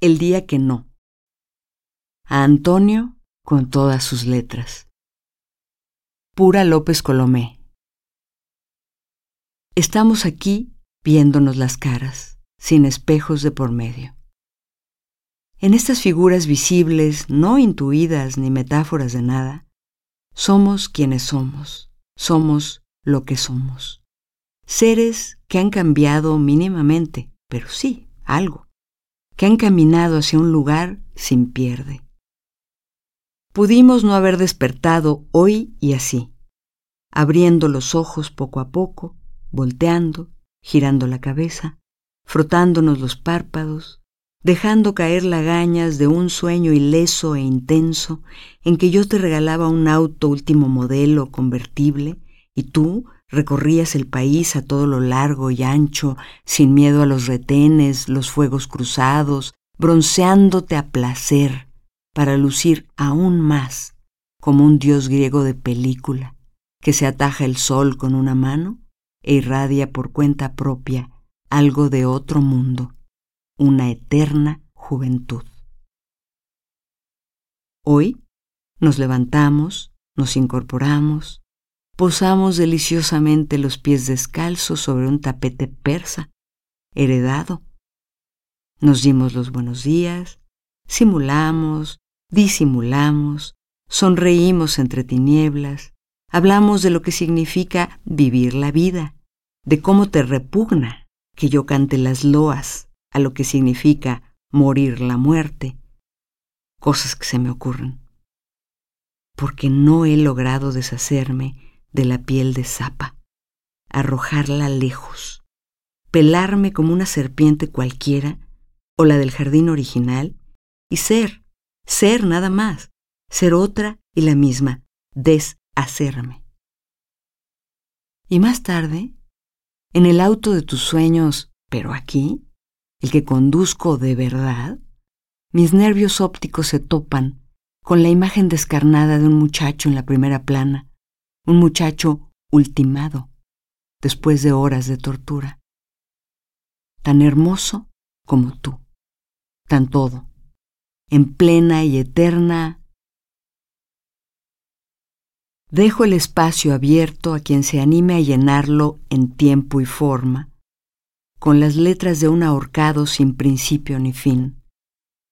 el día que no. A Antonio con todas sus letras. Pura López Colomé. Estamos aquí viéndonos las caras, sin espejos de por medio. En estas figuras visibles, no intuidas ni metáforas de nada, somos quienes somos, somos lo que somos. Seres que han cambiado mínimamente, pero sí, algo, que han caminado hacia un lugar sin pierde. Pudimos no haber despertado hoy y así, abriendo los ojos poco a poco, volteando, girando la cabeza, frotándonos los párpados, dejando caer lagañas de un sueño ileso e intenso en que yo te regalaba un auto último modelo convertible y tú recorrías el país a todo lo largo y ancho, sin miedo a los retenes, los fuegos cruzados, bronceándote a placer, para lucir aún más como un dios griego de película que se ataja el sol con una mano e irradia por cuenta propia algo de otro mundo, una eterna juventud. Hoy nos levantamos, nos incorporamos, posamos deliciosamente los pies descalzos sobre un tapete persa, heredado. Nos dimos los buenos días, simulamos, disimulamos, sonreímos entre tinieblas, hablamos de lo que significa vivir la vida, de cómo te repugna que yo cante las loas a lo que significa morir la muerte, cosas que se me ocurren, porque no he logrado deshacerme de la piel de zapa, arrojarla lejos, pelarme como una serpiente cualquiera o la del jardín original y ser nada más, ser otra y la misma, deshacerme. Y más tarde, en el auto de tus sueños, pero aquí, el que conduzco de verdad, mis nervios ópticos se topan con la imagen descarnada de un muchacho en la primera plana, un muchacho ultimado, después de horas de tortura. Tan hermoso como tú, tan todo, en plena y eterna. Dejo el espacio abierto a quien se anime a llenarlo en tiempo y forma, con las letras de un ahorcado sin principio ni fin,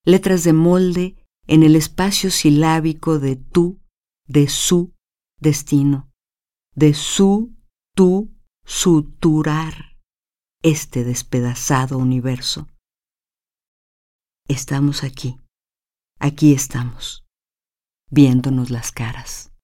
letras de molde en el espacio silábico de tú, de su destino, de su, tú, suturar este despedazado universo. Estamos aquí. Aquí estamos, viéndonos las caras.